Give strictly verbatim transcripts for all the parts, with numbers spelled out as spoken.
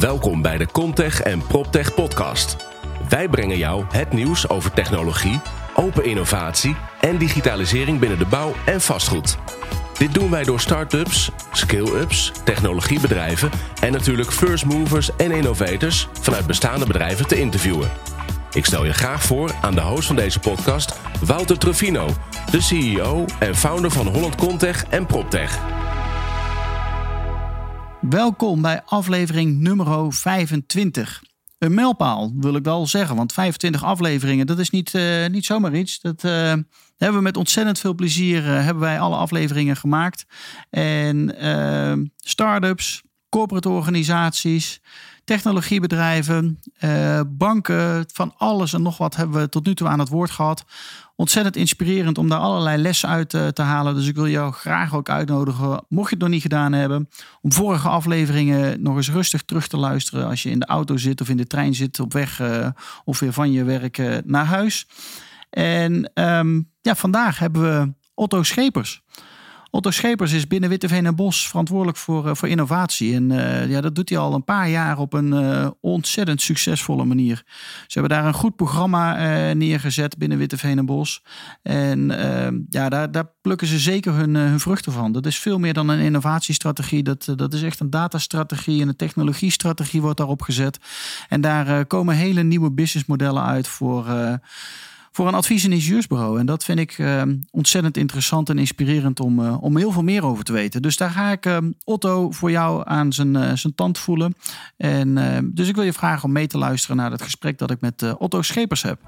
Welkom bij de ConTech en PropTech podcast. Wij brengen jou het nieuws over technologie, open innovatie en digitalisering binnen de bouw en vastgoed. Dit doen wij door start-ups, scale-ups, technologiebedrijven en natuurlijk first movers en innovators vanuit bestaande bedrijven te interviewen. Ik stel je graag voor aan de host van deze podcast, Wouter Trofino, de C E O en founder van Holland ConTech en PropTech. Welkom bij aflevering nummer vijfentwintig. Een mijlpaal wil ik wel zeggen, want vijfentwintig afleveringen, dat is niet, uh, niet zomaar iets. Dat uh, hebben we met ontzettend veel plezier, uh, hebben wij alle afleveringen gemaakt. En uh, start-ups, corporate organisaties, technologiebedrijven, uh, banken, van alles en nog wat hebben we tot nu toe aan het woord gehad. Ontzettend inspirerend om daar allerlei lessen uit uh, te halen. Dus ik wil jou graag ook uitnodigen, mocht je het nog niet gedaan hebben, om vorige afleveringen nog eens rustig terug te luisteren als je in de auto zit of in de trein zit op weg uh, of weer van je werk uh, naar huis. En um, ja, vandaag hebben we Otto Schepers. Otto Schepers is binnen Witteveen+Bos verantwoordelijk voor, uh, voor innovatie. En uh, ja, dat doet hij al een paar jaar op een uh, ontzettend succesvolle manier. Ze hebben daar een goed programma uh, neergezet binnen Witteveen+Bos. En uh, ja, daar, daar plukken ze zeker hun, uh, hun vruchten van. Dat is veel meer dan een innovatiestrategie. Dat, uh, dat is echt een datastrategie en een technologiestrategie wordt daarop gezet. En daar uh, komen hele nieuwe businessmodellen uit voor... Uh, Voor een advies- en ingenieursbureau. En dat vind ik uh, ontzettend interessant en inspirerend om, uh, om heel veel meer over te weten. Dus daar ga ik uh, Otto voor jou aan zijn, uh, zijn tand voelen. En, uh, dus ik wil je vragen om mee te luisteren naar het gesprek dat ik met uh, Otto Schepers heb.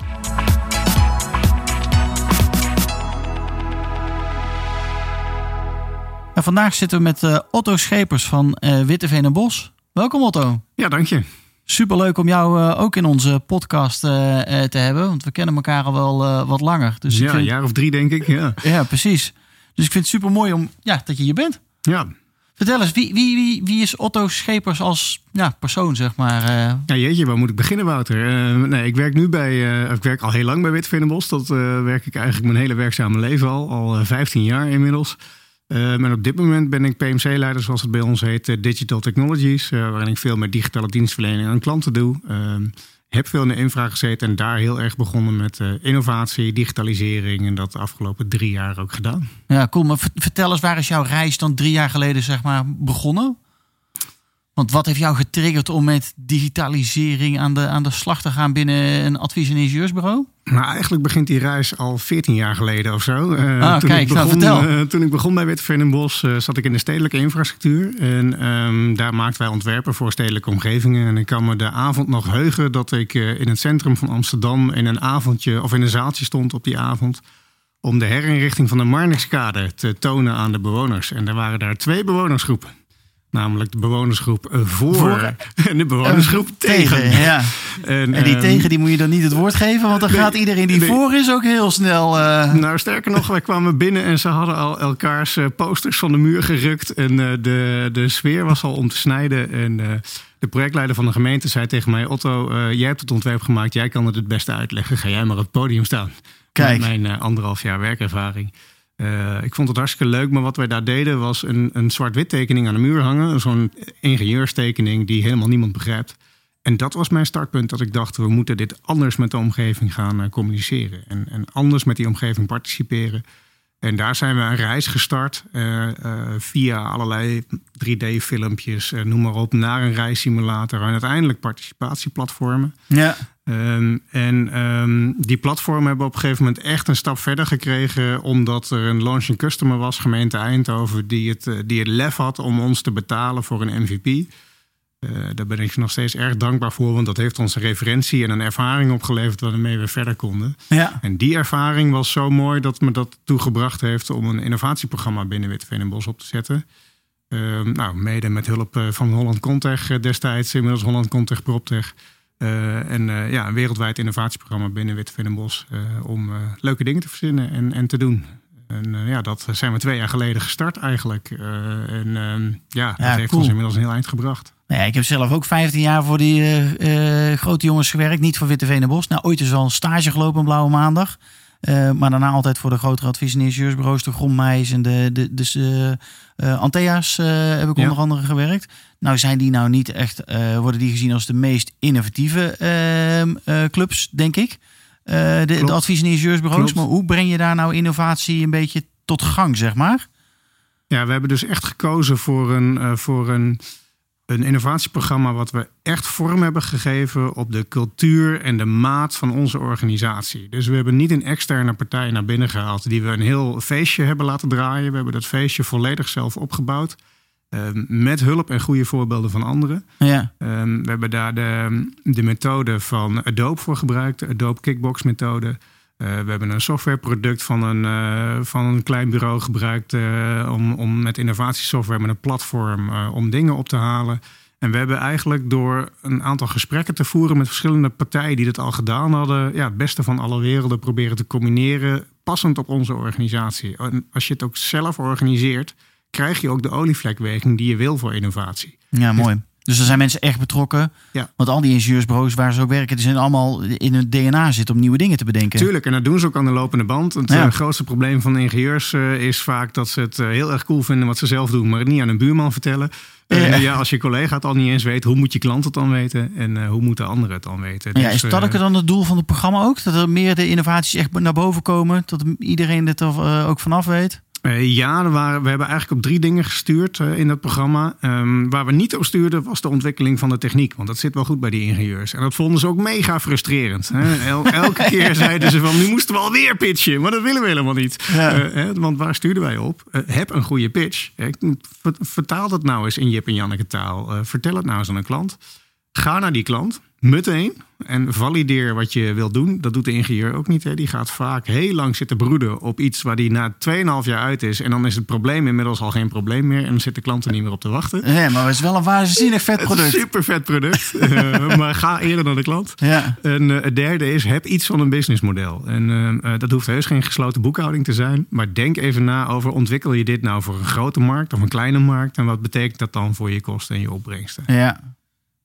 En vandaag zitten we met uh, Otto Schepers van uh, Witteveen+Bos. Welkom Otto. Ja, dank je. Superleuk om jou ook in onze podcast te hebben. Want we kennen elkaar al wel wat langer. Dus ja, vind... een jaar of drie denk ik. Ja, ja precies. Dus ik vind het super mooi om, ja, dat je hier bent. Ja. Vertel eens, wie, wie, wie, wie is Otto Schepers als ja, persoon, zeg maar? Ja, jeetje, waar moet ik beginnen, Wouter? Uh, nee, ik werk nu bij, uh, ik werk al heel lang bij Witteveen+Bos. Dat uh, werk ik eigenlijk mijn hele werkzame leven al. Al vijftien jaar inmiddels. Uh, en op dit moment ben ik P M C-leider, zoals het bij ons heet, uh, Digital Technologies. Uh, waarin ik veel met digitale dienstverlening aan klanten doe. Uh, heb veel in de infra gezeten en daar heel erg begonnen met uh, innovatie, digitalisering. En dat de afgelopen drie jaar ook gedaan. Ja, cool. Maar vertel eens, waar is jouw reis dan drie jaar geleden zeg maar begonnen? Want wat heeft jou getriggerd om met digitalisering aan de, aan de slag te gaan binnen een advies- en ingenieursbureau? Nou, eigenlijk begint die reis al veertien jaar geleden of zo. Uh, ah, toen, kijk, ik begon, nou, vertel. Uh, toen ik begon bij Witteveen+Bos uh, zat ik in de stedelijke infrastructuur. En um, daar maakten wij ontwerpen voor stedelijke omgevingen. En ik kan me de avond nog heugen dat ik uh, in het centrum van Amsterdam in een avondje of in een zaaltje stond op die avond. Om de herinrichting van de Marnixkade te tonen aan de bewoners. En er waren daar twee bewonersgroepen. Namelijk de bewonersgroep voor, voor en de bewonersgroep uh, tegen. tegen ja. en, en die uh, tegen die moet je dan niet het woord geven. Want dan nee, gaat iedereen die nee. voor is ook heel snel... Uh... Nou, sterker nog, wij kwamen binnen en ze hadden al elkaars posters van de muur gerukt. En uh, de, de sfeer was al om te snijden. En uh, de projectleider van de gemeente zei tegen mij... Otto, uh, jij hebt het ontwerp gemaakt. Jij kan het het beste uitleggen. Ga jij maar op het podium staan. Kijk. Met mijn uh, anderhalf jaar werkervaring. Uh, ik vond het hartstikke leuk, maar wat wij daar deden was een, een zwart-wit tekening aan de muur hangen. Zo'n ingenieurstekening die helemaal niemand begrijpt. En dat was mijn startpunt, dat ik dacht, we moeten dit anders met de omgeving gaan uh, communiceren. En, en anders met die omgeving participeren. En daar zijn we een reis gestart uh, uh, via allerlei drie D-filmpjes, uh, noem maar op, naar een reissimulator en uiteindelijk participatieplatformen. Ja. Um, en um, die platformen hebben op een gegeven moment echt een stap verder gekregen, omdat er een launching customer was, gemeente Eindhoven, die het, die het lef had om ons te betalen voor een M V P. Uh, daar ben ik nog steeds erg dankbaar voor, want dat heeft ons een referentie en een ervaring opgeleverd waarmee we verder konden. Ja. En die ervaring was zo mooi dat me dat toegebracht heeft om een innovatieprogramma binnen Witteveen+Bos op te zetten. Uh, nou, mede met hulp van Holland ConTech destijds, inmiddels Holland ConTech PropTech. Uh, en uh, ja, een wereldwijd innovatieprogramma binnen Witteveen+Bos uh, om uh, leuke dingen te verzinnen en, en te doen. En uh, ja, dat zijn we twee jaar geleden gestart eigenlijk. Uh, en uh, ja, dat ja, heeft cool. ons inmiddels een heel eind gebracht. Nou ja, ik heb zelf ook vijftien jaar voor die uh, uh, grote jongens gewerkt. Niet voor Witteveen+Bos. Nou, ooit is al een stage gelopen, Blauwe Maandag. Uh, maar daarna altijd voor de grotere advies- en ingenieursbureaus, de Grondmeis en de, de dus, uh, uh, Antea's uh, heb ik ja. onder andere gewerkt. Nou zijn die nou niet echt, uh, worden die gezien als de meest innovatieve uh, uh, clubs, denk ik. Uh, de, de advies- en ingenieursbureaus. Maar hoe breng je daar nou innovatie een beetje tot gang, zeg maar? Ja, we hebben dus echt gekozen voor een, uh, voor een, een innovatieprogramma wat we echt vorm hebben gegeven op de cultuur en de maat van onze organisatie. Dus we hebben niet een externe partij naar binnen gehaald die we een heel feestje hebben laten draaien. We hebben dat feestje volledig zelf opgebouwd. Um, met hulp en goede voorbeelden van anderen. Ja. Um, we hebben daar de, de methode van Adobe voor gebruikt. De Adobe Kickbox methode. Uh, we hebben een softwareproduct van een, uh, van een klein bureau gebruikt. Uh, om, om met innovatiesoftware, met een platform, uh, om dingen op te halen. En we hebben eigenlijk door een aantal gesprekken te voeren met verschillende partijen die dat al gedaan hadden, ja, het beste van alle werelden proberen te combineren, passend op onze organisatie. En als je het ook zelf organiseert, krijg je ook de olievlekwerking die je wil voor innovatie. Ja, mooi. Dus er zijn mensen echt betrokken. Ja. Want al die ingenieursbureaus waar ze ook werken, die zijn allemaal in hun D N A zitten om nieuwe dingen te bedenken. Tuurlijk, en dat doen ze ook aan de lopende band. Het ja. grootste probleem van ingenieurs uh, is vaak dat ze het uh, heel erg cool vinden wat ze zelf doen, maar het niet aan een buurman vertellen. Uh, ja. ja, als je collega het al niet eens weet, hoe moet je klant het dan weten? En uh, hoe moeten anderen het dan weten? Ja, dus, is dat ook uh, dan het doel van het programma ook? Dat er meer de innovaties echt naar boven komen? Dat iedereen het er uh, ook vanaf weet? Uh, ja, we, waren, we hebben eigenlijk op drie dingen gestuurd uh, in dat programma. Um, waar we niet op stuurden was de ontwikkeling van de techniek. Want dat zit wel goed bij die ingenieurs. En dat vonden ze ook mega frustrerend. Hè? El, elke keer zeiden ze van, nu moesten we alweer pitchen. Maar dat willen we helemaal niet. Ja. Uh, hè, want waar stuurden wij op? Uh, heb een goede pitch. Hè? Vertaal dat nou eens in Jip en Janneke taal. Uh, vertel het nou eens aan een klant. Ga naar die klant. Meteen. En valideer wat je wil doen. Dat doet de ingenieur ook niet. Hè. Die gaat vaak heel lang zitten broeden op iets waar die na twee en een half jaar uit is. En dan is het probleem inmiddels al geen probleem meer. En dan zitten klanten niet meer op te wachten. Nee, maar het is wel een waanzinnig vet product. Super vet product. uh, maar ga eerder naar de klant. Ja. En uh, het derde is, heb iets van een businessmodel. En uh, uh, dat hoeft heus geen gesloten boekhouding te zijn. Maar denk even na over, ontwikkel je dit nou voor een grote markt of een kleine markt? En wat betekent dat dan voor je kosten en je opbrengsten? Ja.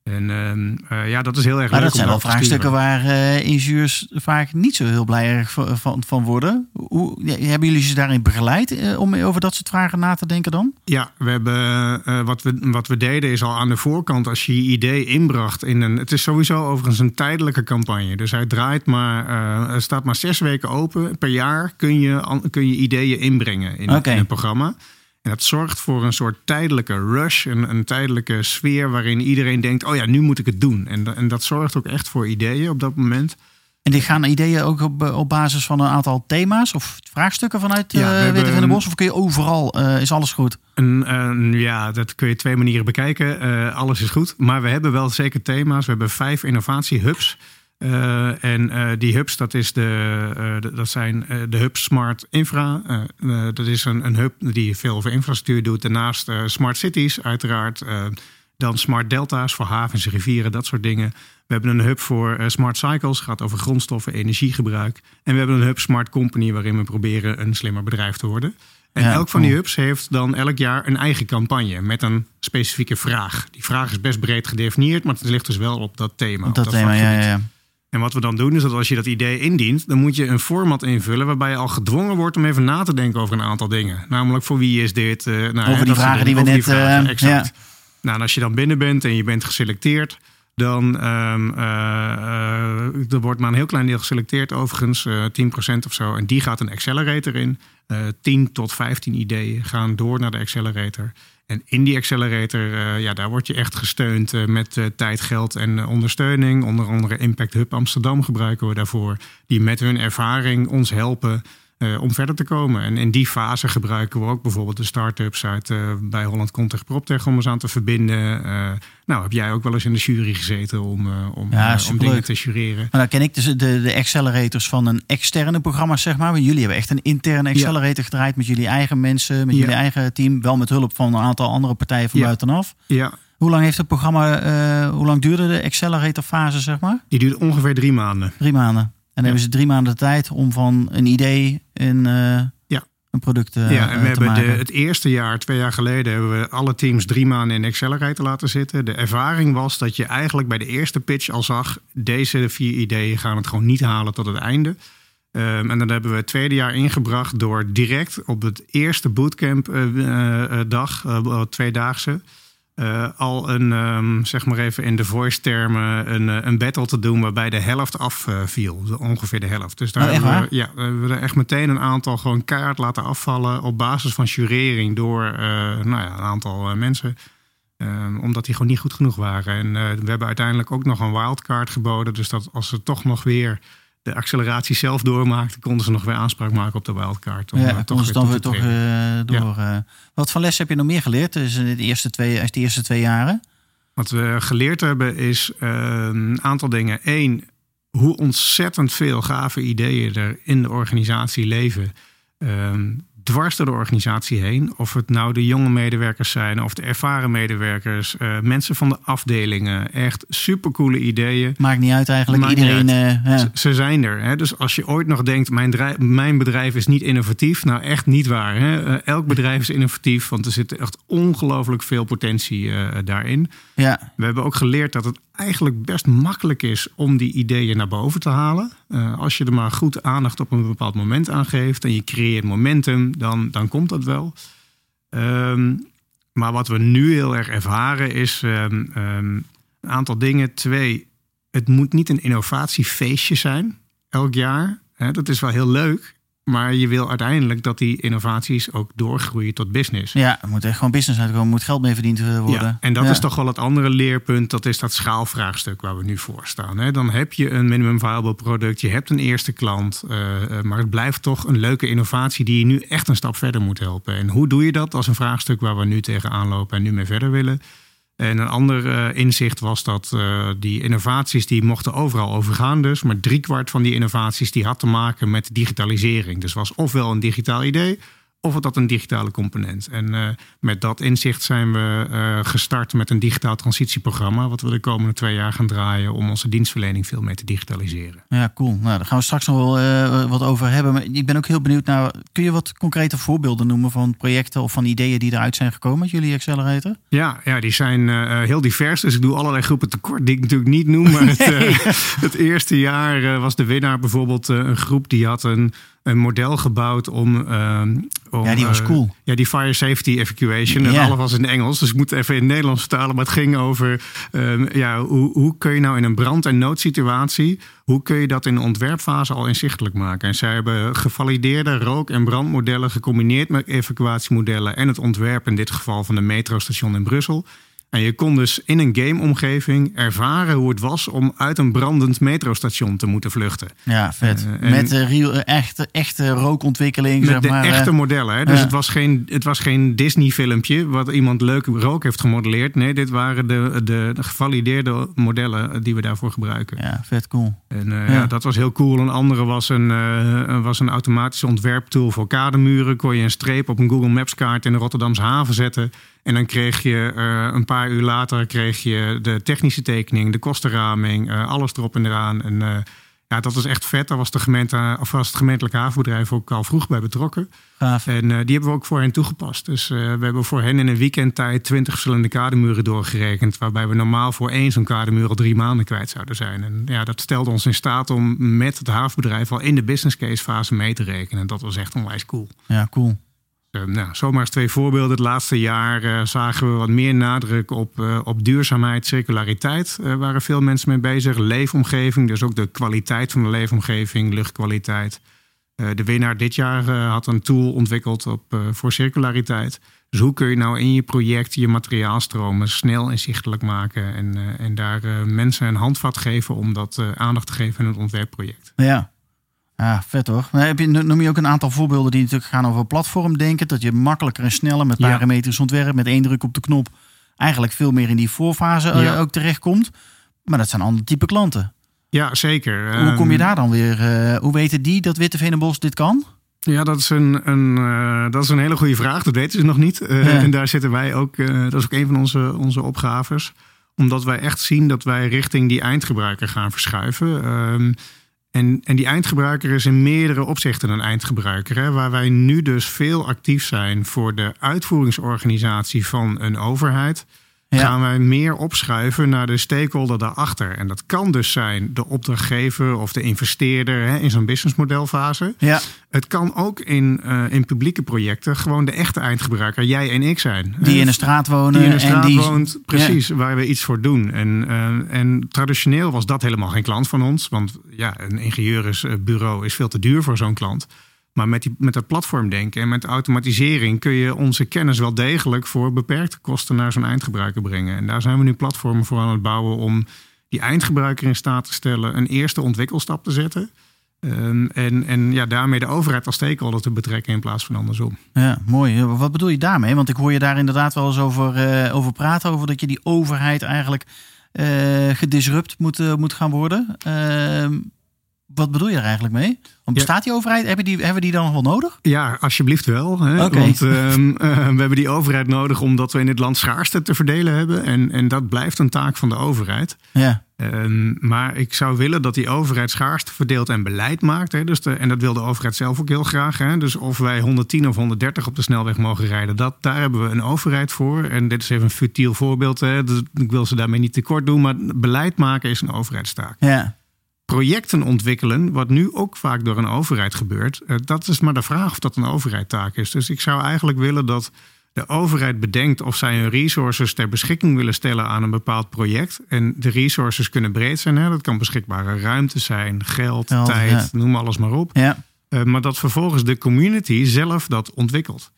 En uh, uh, ja, dat is heel erg maar leuk. Maar dat zijn wel vraagstukken waar uh, ingenieurs vaak niet zo heel blij erg van, van worden. Hoe, hebben jullie ze daarin begeleid uh, om over dat soort vragen na te denken dan? Ja, we hebben, uh, wat, we, wat we deden is al aan de voorkant, als je je idee inbracht in een... Het is sowieso overigens een tijdelijke campagne. Dus hij draait maar, uh, staat maar zes weken open. Per jaar kun je, kun je ideeën inbrengen in, okay. in het programma. En dat zorgt voor een soort tijdelijke rush, een, een tijdelijke sfeer waarin iedereen denkt, oh ja, nu moet ik het doen. En, en dat zorgt ook echt voor ideeën op dat moment. En die gaan ideeën ook op, op basis van een aantal thema's of vraagstukken vanuit ja, uh, Witteveen+Bos? Of kun je overal, uh, is alles goed? Een, een, ja, dat kun je twee manieren bekijken. Uh, alles is goed, maar we hebben wel zeker thema's. We hebben vijf innovatiehubs. Uh, en uh, die hubs, dat, is de, uh, de, dat zijn uh, de hub Smart Infra. Uh, uh, dat is een, een hub die veel over infrastructuur doet. Daarnaast uh, Smart Cities uiteraard. Uh, dan Smart Delta's voor havens en rivieren, dat soort dingen. We hebben een hub voor uh, Smart Cycles. Gaat over grondstoffen, energiegebruik. En we hebben een hub Smart Company waarin we proberen een slimmer bedrijf te worden. En ja, elk van die hubs heeft dan elk jaar een eigen campagne met een specifieke vraag. Die vraag is best breed gedefinieerd, maar het ligt dus wel op dat thema. Op dat, op dat thema, ja, ja, ja. En wat we dan doen is dat als je dat idee indient, dan moet je een format invullen waarbij je al gedwongen wordt om even na te denken over een aantal dingen. Namelijk voor wie is dit? Uh, nou, over die vragen die we net... Vragen, uh, exact. Ja. Nou, en als je dan binnen bent en je bent geselecteerd, dan um, uh, uh, er wordt maar een heel klein deel geselecteerd, overigens uh, tien procent of zo. En die gaat een accelerator in. Uh, tien tot vijftien ideeën gaan door naar de accelerator. En in die accelerator, uh, ja, daar word je echt gesteund uh, met uh, tijd, geld en uh, ondersteuning. Onder andere Impact Hub Amsterdam gebruiken we daarvoor. Die met hun ervaring ons helpen uh, om verder te komen. En in die fase gebruiken we ook bijvoorbeeld de start-ups uit, uh, bij Holland ConTech PropTech om ons aan te verbinden. Uh, nou, heb jij ook wel eens in de jury gezeten om, uh, om, ja, uh, om dingen te jureren? Nou, ken ik dus de, de accelerators van een externe programma, zeg maar. Jullie hebben echt een interne accelerator ja. gedraaid met jullie eigen mensen, met ja. jullie eigen team. Wel met hulp van een aantal andere partijen van ja. buitenaf. Ja. Hoe lang heeft het programma, uh, hoe lang duurde de accelerator fase, zeg maar? Die duurde ongeveer drie maanden. Drie maanden. En dan hebben ze drie maanden de tijd om van een idee en uh, ja. een product uh, ja, en we te hebben maken. De, het eerste jaar, twee jaar geleden, hebben we alle teams drie maanden in Accelerator laten zitten. De ervaring was dat je eigenlijk bij de eerste pitch al zag, deze vier ideeën gaan het gewoon niet halen tot het einde. Um, en dan hebben we het tweede jaar ingebracht door direct op het eerste bootcamp uh, uh, dag, uh, tweedaagse, uh, al een, um, zeg maar even in de voice termen, een, uh, een battle te doen waarbij de helft afviel. Uh, ongeveer de helft. Dus daar oh, hebben, we, ja, hebben we er echt meteen een aantal gewoon kaart laten afvallen op basis van jurering door uh, nou ja, een aantal uh, mensen. Um, omdat die gewoon niet goed genoeg waren. En uh, we hebben uiteindelijk ook nog een wildcard geboden. Dus dat als ze toch nog weer de acceleratie zelf doormaakten, konden ze nog weer aanspraak maken op de wildcard. Om, ja, konden ze dan weer toch, weer toch uh, door. Ja. Uh, wat voor les heb je nog meer geleerd dus in de eerste twee, de eerste twee jaren? Wat we geleerd hebben is uh, een aantal dingen. Eén, hoe ontzettend veel gave ideeën er in de organisatie leven. Um, dwars door de organisatie heen. Of het nou de jonge medewerkers zijn of de ervaren medewerkers. Uh, mensen van de afdelingen. Echt supercoole ideeën. Maakt niet uit eigenlijk. Maakt iedereen. Uit. Uh, ja. ze, ze zijn er. Hè? Dus als je ooit nog denkt, mijn, drijf, mijn bedrijf is niet innovatief. Nou, echt niet waar. Hè? Uh, elk bedrijf is innovatief. Want er zit echt ongelooflijk veel potentie uh, daarin. Ja. We hebben ook geleerd dat het eigenlijk best makkelijk is om die ideeën naar boven te halen. Uh, als je er maar goed aandacht op een bepaald moment aan geeft en je creëert momentum, dan, dan komt dat wel. Um, maar wat we nu heel erg ervaren is um, um, een aantal dingen. Twee, het moet niet een innovatiefeestje zijn elk jaar. Hè, dat is wel heel leuk. Maar je wil uiteindelijk dat die innovaties ook doorgroeien tot business. Ja, er moet echt gewoon business uitkomen. Er moet geld mee verdiend worden. Ja, en dat ja. is toch wel het andere leerpunt. Dat is dat schaalvraagstuk waar we nu voor staan. Hè? Dan heb je een minimum viable product. Je hebt een eerste klant. Uh, maar het blijft toch een leuke innovatie die je nu echt een stap verder moet helpen. En hoe doe je dat? Dat is een vraagstuk waar we nu tegenaan lopen en nu mee verder willen. En een ander uh, inzicht was dat uh, die innovaties die mochten overal overgaan dus. Maar driekwart van die innovaties die had te maken met digitalisering. Dus was ofwel een digitaal idee of dat een digitale component. En uh, met dat inzicht zijn we uh, gestart met een digitaal transitieprogramma, wat we de komende twee jaar gaan draaien om onze dienstverlening veel meer te digitaliseren. Ja, cool. Nou, daar gaan we straks nog wel uh, wat over hebben. Maar ik ben ook heel benieuwd naar, kun je wat concrete voorbeelden noemen van projecten of van ideeën die eruit zijn gekomen met jullie accelerator? Ja, ja die zijn uh, heel divers. Dus ik doe allerlei groepen tekort die ik natuurlijk niet noem. Maar het, nee. uh, het eerste jaar uh, was de winnaar bijvoorbeeld uh, een groep die had een Een model gebouwd om, um, om... Ja, die was cool. Uh, ja, die fire safety evacuation. Yeah. En alles was in Engels, dus ik moet even in het Nederlands vertalen. Maar het ging over, um, ja, hoe, hoe kun je nou in een brand- en noodsituatie, hoe kun je dat in de ontwerpfase al inzichtelijk maken? En zij hebben gevalideerde rook- en brandmodellen gecombineerd met evacuatiemodellen en het ontwerp in dit geval van de metrostation in Brussel. En je kon dus in een game-omgeving ervaren hoe het was om uit een brandend metrostation te moeten vluchten. Ja, vet. Uh, met de real, echte, echte rookontwikkeling. Met zeg de maar, echte uh, modellen. Hè? Dus ja. het was geen, het was geen Disney-filmpje wat iemand leuk rook heeft gemodelleerd. Nee, dit waren de, de, de gevalideerde modellen die we daarvoor gebruiken. Ja, vet cool. En uh, ja. ja, dat was heel cool. Een andere was een, uh, was een automatische ontwerptool voor kademuren. Kon je een streep op een Google Maps-kaart in de Rotterdamse haven zetten. En dan kreeg je uh, een paar uur later kreeg je de technische tekening, de kostenraming, uh, alles erop en eraan. En uh, ja, dat was echt vet. Daar was, de gemeente, of was het gemeentelijk havenbedrijf ook al vroeg bij betrokken. Gaaf. En uh, die hebben we ook voor hen toegepast. Dus uh, we hebben voor hen in een weekendtijd twintig verschillende kademuren doorgerekend. Waarbij we normaal voor één zo'n kademuur al drie maanden kwijt zouden zijn. En ja, dat stelde ons in staat om met het havenbedrijf al in de business case fase mee te rekenen. En dat was echt onwijs cool. Ja, cool. Nou, zomaar eens twee voorbeelden. Het laatste jaar uh, zagen we wat meer nadruk op, uh, op duurzaamheid, circulariteit. Daar uh, waren veel mensen mee bezig. Leefomgeving, dus ook de kwaliteit van de leefomgeving, luchtkwaliteit. Uh, de winnaar dit jaar uh, had een tool ontwikkeld op, uh, voor circulariteit. Dus hoe kun je nou in je project je materiaalstromen snel inzichtelijk maken en, uh, en daar uh, mensen een handvat geven om dat uh, aandacht te geven in het ontwerpproject. Ja. Ja, vet hoor. Noem je ook een aantal voorbeelden die natuurlijk gaan over platformdenken. Dat je makkelijker en sneller met parametrisch ontwerp, met één druk op de knop, eigenlijk veel meer in die voorfase ja. ook terechtkomt. Maar dat zijn andere type klanten. Ja, zeker. Hoe kom je daar dan weer? Hoe weten die dat Witteveen+Bos dit kan? Ja, dat is een, een, uh, dat is een hele goede vraag. Dat weten ze nog niet. Uh, ja. En daar zitten wij ook. Uh, dat is ook een van onze, onze opgaves. Omdat wij echt zien dat wij richting die eindgebruiker gaan verschuiven. Uh, En, en die eindgebruiker is in meerdere opzichten een eindgebruiker. Hè, waar wij nu dus veel actief zijn voor de uitvoeringsorganisatie van een overheid. Ja. Gaan wij meer opschuiven naar de stakeholder daarachter. En dat kan dus zijn de opdrachtgever of de investeerder hè, in zo'n businessmodelfase. Ja. Het kan ook in, uh, in publieke projecten gewoon de echte eindgebruiker, jij en ik zijn. Die in de straat wonen. Die in de straat en die... woont, precies, ja. Waar we iets voor doen. En, uh, en traditioneel was dat helemaal geen klant van ons. Want ja, een ingenieursbureau is veel te duur voor zo'n klant. Maar met, die, met dat platformdenken en met automatisering kun je onze kennis wel degelijk voor beperkte kosten naar zo'n eindgebruiker brengen. En daar zijn we nu platformen voor aan het bouwen om die eindgebruiker in staat te stellen een eerste ontwikkelstap te zetten. Um, en en ja, daarmee de overheid als stakeholder te betrekken in plaats van andersom. Ja, mooi. Wat bedoel je daarmee? Want ik hoor je daar inderdaad wel eens over, uh, over praten, over dat je die overheid eigenlijk uh, gedisrupt moet, uh, moet gaan worden. Uh, Wat bedoel je er eigenlijk mee? Want bestaat die overheid? Hebben, die, hebben we die dan nog wel nodig? Ja, alsjeblieft wel. Hè? Okay. Want um, uh, we hebben die overheid nodig omdat we in dit land schaarste te verdelen hebben. En, en dat blijft een taak van de overheid. Ja. Um, maar ik zou willen dat die overheid schaarste verdeelt en beleid maakt. Hè? Dus de, en dat wil de overheid zelf ook heel graag. Hè? Dus of wij honderdtien of honderddertig op de snelweg mogen rijden. Dat, daar hebben we een overheid voor. En dit is even een futiel voorbeeld. Hè? Dus ik wil ze daarmee niet tekort doen. Maar beleid maken is een overheidstaak. Ja. Projecten ontwikkelen, wat nu ook vaak door een overheid gebeurt, dat is maar de vraag of dat een overheidstaak is. Dus ik zou eigenlijk willen dat de overheid bedenkt of zij hun resources ter beschikking willen stellen aan een bepaald project. En de resources kunnen breed zijn. Hè? Dat kan beschikbare ruimte zijn, geld, Held, tijd, ja. noem alles maar op. Ja. Uh, maar dat vervolgens de community zelf dat ontwikkelt.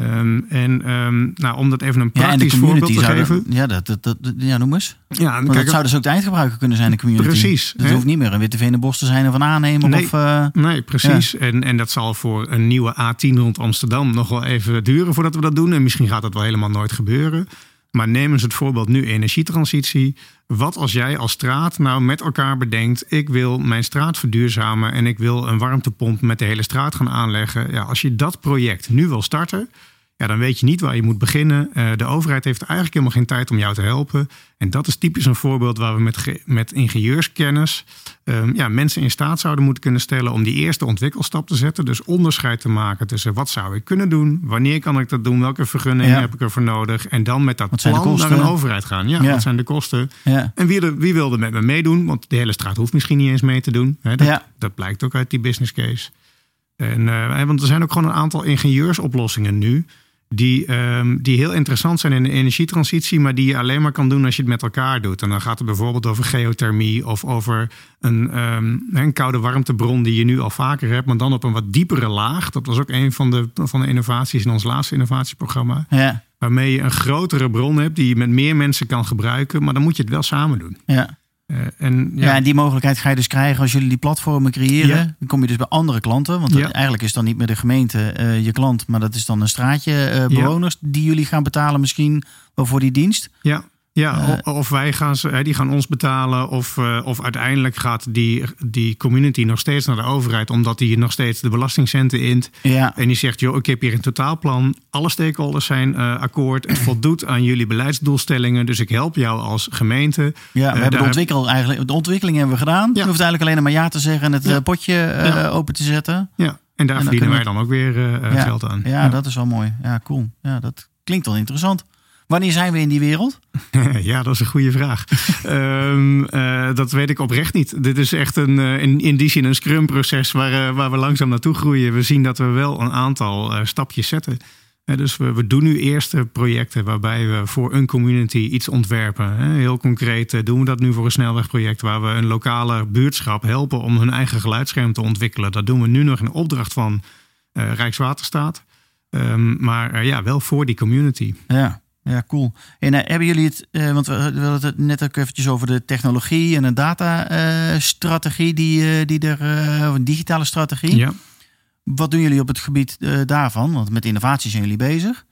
Um, en um, nou, om dat even een praktisch ja, voorbeeld te geven. Dan, ja, dat, dat, dat, ja, noem eens. Ja, Want kijk, dat zou dus ook de eindgebruiker kunnen zijn, de community. Precies. Het hoeft niet meer een Witteveen+Bos te zijn of een aannemer. Nee, of, uh, nee precies. Ja. En, en dat zal voor een nieuwe A tien rond Amsterdam nog wel even duren voordat we dat doen. En misschien gaat dat wel helemaal nooit gebeuren. Maar neem eens het voorbeeld nu energietransitie. Wat als jij als straat nou met elkaar bedenkt, ik wil mijn straat verduurzamen en ik wil een warmtepomp met de hele straat gaan aanleggen. Ja, als je dat project nu wil starten, ja, dan weet je niet waar je moet beginnen. Uh, de overheid heeft eigenlijk helemaal geen tijd om jou te helpen. En dat is typisch een voorbeeld waar we met, ge- met ingenieurskennis um, ja, mensen in staat zouden moeten kunnen stellen om die eerste ontwikkelstap te zetten. Dus onderscheid te maken tussen wat zou ik kunnen doen, wanneer kan ik dat doen, welke vergunning ja. heb ik ervoor nodig. En dan met dat wat plan naar een overheid gaan. Ja, ja. Wat zijn de kosten? Ja. En wie, er, wie wil er met me meedoen? Want de hele straat hoeft misschien niet eens mee te doen. He, dat, ja. dat blijkt ook uit die business case. En, uh, want er zijn ook gewoon een aantal ingenieursoplossingen nu. Die, um, die heel interessant zijn in de energietransitie, maar die je alleen maar kan doen als je het met elkaar doet. En dan gaat het bijvoorbeeld over geothermie of over een, um, een koude warmtebron die je nu al vaker hebt, maar dan op een wat diepere laag. Dat was ook een van de, van de innovaties in ons laatste innovatieprogramma. Ja. Waarmee je een grotere bron hebt die je met meer mensen kan gebruiken, maar dan moet je het wel samen doen. Ja. Uh, en, ja. ja, en die mogelijkheid ga je dus krijgen als jullie die platformen creëren. Ja. Dan kom je dus bij andere klanten. Want ja. dat, eigenlijk is dan niet meer de gemeente uh, je klant. Maar dat is dan een straatje uh, bewoners ja. die jullie gaan betalen misschien wel voor die dienst. Ja, ja uh, of wij gaan, ze, die gaan ons betalen. Of, uh, of uiteindelijk gaat die, die community nog steeds naar de overheid. Omdat die nog steeds de belastingcenten int. Ja. En die zegt, joh, ik heb hier een totaalplan. Alle stakeholders zijn uh, akkoord. Het voldoet aan jullie beleidsdoelstellingen. Dus ik help jou als gemeente. Ja, we uh, hebben de, heb... eigenlijk, de ontwikkeling hebben we gedaan. Ja. Je hoeft eigenlijk alleen maar ja te zeggen en het ja. potje uh, ja. open te zetten. Ja, en daar en verdienen wij we... dan ook weer uh, ja. geld aan. Ja, ja, dat is wel mooi. Ja, cool. Ja, dat klinkt wel interessant. Wanneer zijn we in die wereld? Ja, dat is een goede vraag. um, uh, dat weet ik oprecht niet. Dit is echt een, uh, in, in die zin een scrum-proces waar, uh, waar we langzaam naartoe groeien. We zien dat we wel een aantal uh, stapjes zetten. Uh, dus we, we doen nu eerste projecten waarbij we voor een community iets ontwerpen. Hè. Heel concreet uh, doen we dat nu voor een snelwegproject waar we een lokale buurtschap helpen om hun eigen geluidsscherm te ontwikkelen. Dat doen we nu nog in opdracht van uh, Rijkswaterstaat. Um, maar uh, ja, wel voor die community. Ja. Ja, cool. En uh, hebben jullie het, uh, want we hadden het net ook eventjes over de technologie en een datastrategie, uh, die, uh, die er, uh, of een digitale strategie. Ja. Wat doen jullie op het gebied uh, daarvan? Want met innovatie zijn jullie bezig.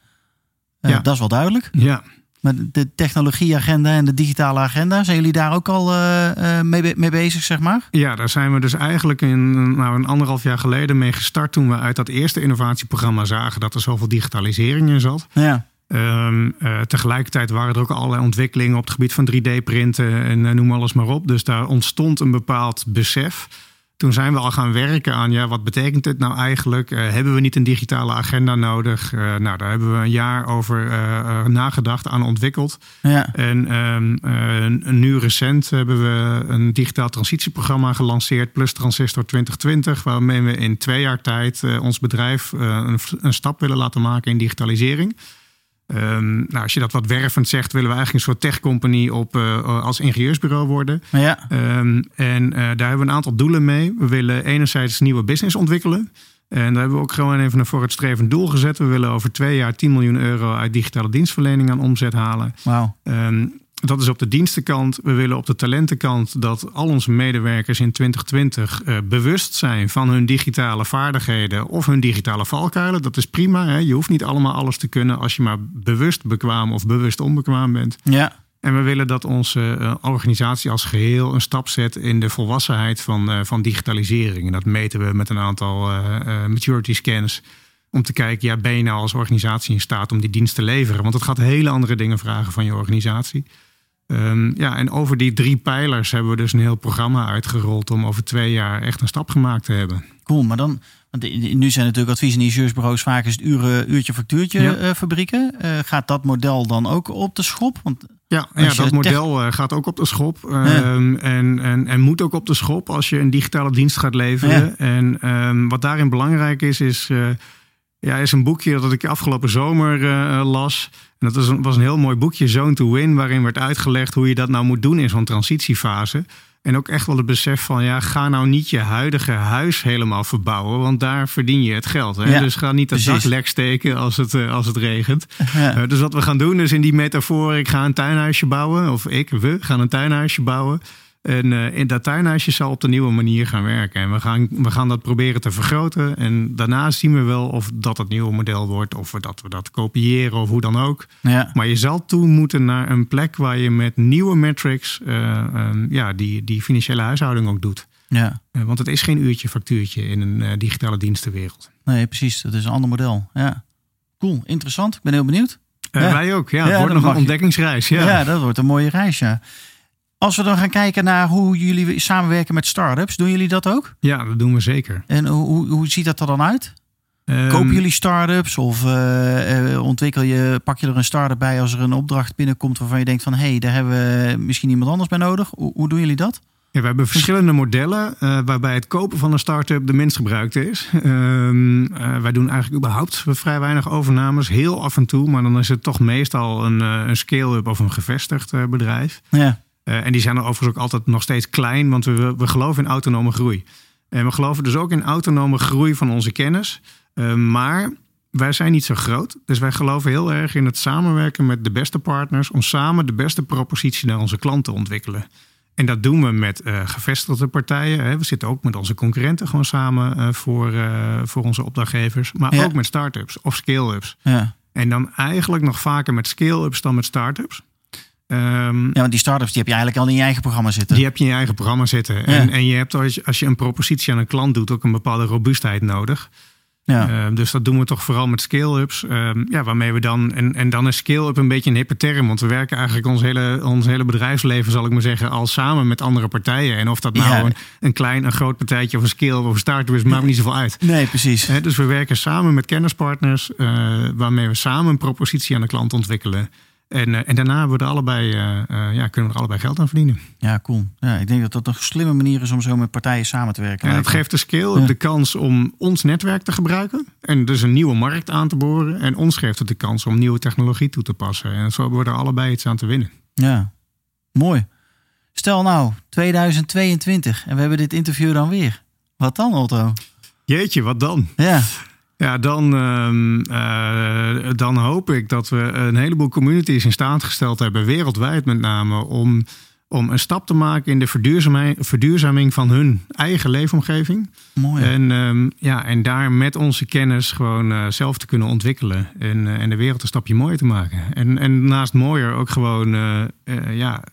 Uh, ja. Dat is wel duidelijk. Ja. Maar de technologieagenda en de digitale agenda, zijn jullie daar ook al uh, mee, mee bezig, zeg maar? Ja, daar zijn we dus eigenlijk in, nou, een anderhalf jaar geleden mee gestart toen we uit dat eerste innovatieprogramma zagen dat er zoveel digitalisering in zat. Ja. Um, uh, tegelijkertijd waren er ook allerlei ontwikkelingen op het gebied van drie D-printen en uh, noem alles maar op. Dus daar ontstond een bepaald besef. Toen zijn we al gaan werken aan, ja, wat betekent het nou eigenlijk? Uh, hebben we niet een digitale agenda nodig? Uh, nou, daar hebben we een jaar over uh, nagedacht, aan ontwikkeld. Ja. En um, uh, nu recent hebben we een digitaal transitieprogramma gelanceerd, Plus Transistor twintig twintig, waarmee we in twee jaar tijd uh, ons bedrijf uh, een, een stap willen laten maken in digitalisering. Um, nou, als je dat wat wervend zegt, willen we eigenlijk een soort tech-company op, uh, als ingenieursbureau worden. Ja. Um, en uh, daar hebben we een aantal doelen mee. We willen enerzijds nieuwe business ontwikkelen. En daar hebben we ook gewoon even een vooruitstrevend doel gezet. We willen over twee jaar tien miljoen euro uit digitale dienstverlening aan omzet halen. Wauw. Um, Dat is op de dienstenkant. We willen op de talentenkant dat al onze medewerkers in twintig twintig uh, bewust zijn van hun digitale vaardigheden of hun digitale valkuilen. Dat is prima. Hè? Je hoeft niet allemaal alles te kunnen als je maar bewust bekwaam of bewust onbekwaam bent. Ja. En we willen dat onze uh, organisatie als geheel een stap zet in de volwassenheid van, uh, van digitalisering. En dat meten we met een aantal uh, uh, maturity scans. Om te kijken, ja, ben je nou als organisatie in staat om die dienst te leveren? Want dat gaat hele andere dingen vragen van je organisatie. Um, ja, en over die drie pijlers hebben we dus een heel programma uitgerold om over twee jaar echt een stap gemaakt te hebben. Cool, maar dan, want nu zijn natuurlijk advies- en ingenieursbureaus vaak is het uren, uurtje factuurtje ja. uh, fabrieken. Uh, gaat dat model dan ook op de schop? Want ja, ja, dat model tech... gaat ook op de schop um, ja. en, en, en moet ook op de schop als je een digitale dienst gaat leveren. Ja. En um, wat daarin belangrijk is, is... Uh, Ja, is een boekje dat ik afgelopen zomer uh, las. En dat was een, was een heel mooi boekje, Zone to Win, waarin werd uitgelegd hoe je dat nou moet doen in zo'n transitiefase. En ook echt wel het besef van, ja, ga nou niet je huidige huis helemaal verbouwen, want daar verdien je het geld. Hè? Ja, dus ga niet dat dak lek steken als het, uh, als het regent. Ja. Uh, dus wat we gaan doen is in die metafoor, ik ga een tuinhuisje bouwen, of ik, we gaan een tuinhuisje bouwen. En uh, in dat tuinhuisje zal op de nieuwe manier gaan werken. En we gaan, we gaan dat proberen te vergroten. En daarna zien we wel of dat het nieuwe model wordt. Of we dat, we dat kopiëren of hoe dan ook. Ja. Maar je zal toe moeten naar een plek waar je met nieuwe metrics uh, um, ja, die, die financiële huishouding ook doet. Ja. Uh, want het is geen uurtje factuurtje in een uh, digitale dienstenwereld. Nee, precies. Dat is een ander model. Ja. Cool, interessant. Ik ben heel benieuwd. Uh, ja. Wij ook. Ja, het ja, wordt nog een ontdekkingsreis. Ja. ja, dat wordt een mooie reis, ja. Als we dan gaan kijken naar hoe jullie samenwerken met start-ups, doen jullie dat ook? Ja, dat doen we zeker. En hoe, hoe ziet dat er dan uit? Um, Kopen jullie start-ups of uh, ontwikkel je, pak je er een start-up bij als er een opdracht binnenkomt waarvan je denkt van hé, hey, daar hebben we misschien iemand anders bij nodig. Hoe, hoe doen jullie dat? Ja, we hebben verschillende modellen uh, waarbij het kopen van een start-up de minst gebruikte is. Um, uh, wij doen eigenlijk überhaupt vrij weinig overnames, heel af en toe. Maar dan is het toch meestal een, uh, een scale-up of een gevestigd uh, bedrijf. Ja. Uh, en die zijn er overigens ook altijd nog steeds klein, want we, we geloven in autonome groei. En we geloven dus ook in autonome groei van onze kennis. Uh, maar wij zijn niet zo groot. Dus wij geloven heel erg in het samenwerken met de beste partners om samen de beste propositie naar onze klanten te ontwikkelen. En dat doen we met uh, gevestigde partijen. Hè. We zitten ook met onze concurrenten gewoon samen uh, voor, uh, voor onze opdrachtgevers. Maar ja. ook met start-ups of scale-ups. Ja. En dan eigenlijk nog vaker met scale-ups dan met start-ups. Um, ja, want die start-ups die heb je eigenlijk al in je eigen programma zitten. Die heb je in je eigen programma zitten. Ja. En, en je hebt als je, als je een propositie aan een klant doet ook een bepaalde robuustheid nodig. Ja. Uh, dus dat doen we toch vooral met scale-ups. Uh, ja, waarmee we dan, en, en dan is scale-up een beetje een hippe term. Want we werken eigenlijk ons hele, ons hele bedrijfsleven, zal ik maar zeggen, al samen met andere partijen. En of dat nou ja. een, een klein, een groot partijtje of een scale-up of een start-up is, maakt me niet zoveel uit. Nee, precies. Uh, dus we werken samen met kennispartners, uh, waarmee we samen een propositie aan de klant ontwikkelen. En, en daarna worden allebei, uh, uh, ja, kunnen we er allebei geld aan verdienen. Ja, cool. Ja, ik denk dat dat een slimme manier is om zo met partijen samen te werken. En dat geeft de scale ja. de kans om ons netwerk te gebruiken. En dus een nieuwe markt aan te boren. En ons geeft het de kans om nieuwe technologie toe te passen. En zo worden er allebei iets aan te winnen. Ja, mooi. Stel nou, tweeduizend tweeëntwintig. En we hebben dit interview dan weer. Wat dan, Otto? Jeetje, wat dan? Ja. Ja, dan, uh, dan hoop ik dat we een heleboel communities in staat gesteld hebben, wereldwijd met name, om, om een stap te maken in de verduurzaming, verduurzaming van hun eigen leefomgeving. Mooi. En, um, ja, en daar met onze kennis gewoon uh, zelf te kunnen ontwikkelen en, uh, en de wereld een stapje mooier te maken. En, en naast mooier ook gewoon uh, uh, ja,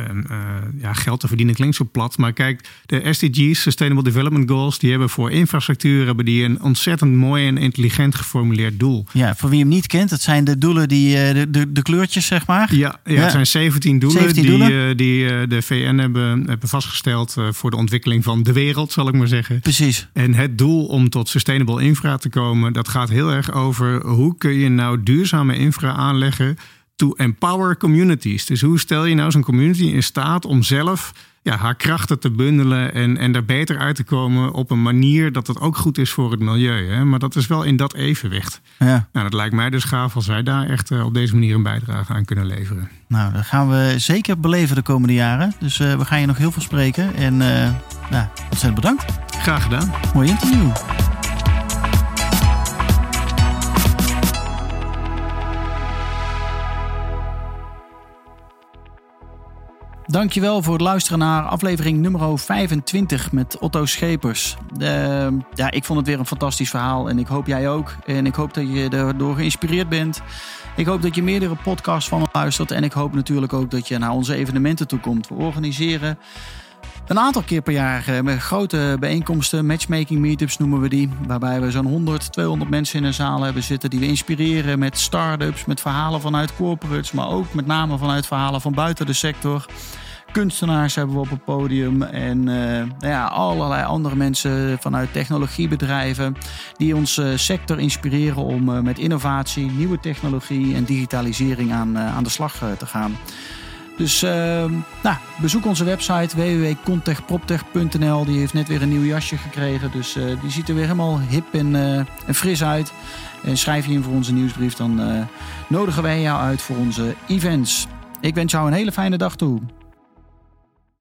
En uh, ja, geld te verdienen klinkt zo plat. Maar kijk, de S D G's, Sustainable Development Goals, die hebben voor infrastructuur hebben die een ontzettend mooi en intelligent geformuleerd doel. Ja, voor wie hem niet kent, dat zijn de doelen, die de, de, de kleurtjes, zeg maar. Ja, ja, ja, het zijn zeventien doelen, zeventien doelen. Die, die de V N hebben, hebben vastgesteld voor de ontwikkeling van de wereld, zal ik maar zeggen. Precies. En het doel om tot sustainable infra te komen, dat gaat heel erg over hoe kun je nou duurzame infra aanleggen to empower communities. Dus hoe stel je nou zo'n community in staat om zelf ja, haar krachten te bundelen en, en daar beter uit te komen op een manier dat dat ook goed is voor het milieu. Hè? Maar dat is wel in dat evenwicht. Ja. Nou, dat lijkt mij dus gaaf als wij daar echt uh, op deze manier een bijdrage aan kunnen leveren. Nou, dat gaan we zeker beleven de komende jaren. Dus uh, we gaan je nog heel veel spreken. En uh, nou, ontzettend bedankt. Graag gedaan. Mooi interview. Dankjewel voor het luisteren naar aflevering nummer vijfentwintig met Otto Schepers. Uh, ja, ik vond het weer een fantastisch verhaal en ik hoop jij ook. En ik hoop dat je daardoor geïnspireerd bent. Ik hoop dat je meerdere podcasts van me luistert. En ik hoop natuurlijk ook dat je naar onze evenementen toe komt. We organiseren een aantal keer per jaar met grote bijeenkomsten, matchmaking meetups noemen we die. Waarbij we zo'n honderd, tweehonderd mensen in een zaal hebben zitten die we inspireren met start-ups, met verhalen vanuit corporates, maar ook met name vanuit verhalen van buiten de sector. Kunstenaars hebben we op het podium en uh, ja, allerlei andere mensen vanuit technologiebedrijven die onze uh, sector inspireren om uh, met innovatie, nieuwe technologie en digitalisering aan, uh, aan de slag uh, te gaan. Dus uh, nou, bezoek onze website w w w punt contech proptech punt n l. Die heeft net weer een nieuw jasje gekregen. Dus uh, die ziet er weer helemaal hip en, uh, en fris uit. En schrijf je in voor onze nieuwsbrief. Dan uh, nodigen wij jou uit voor onze events. Ik wens jou een hele fijne dag toe.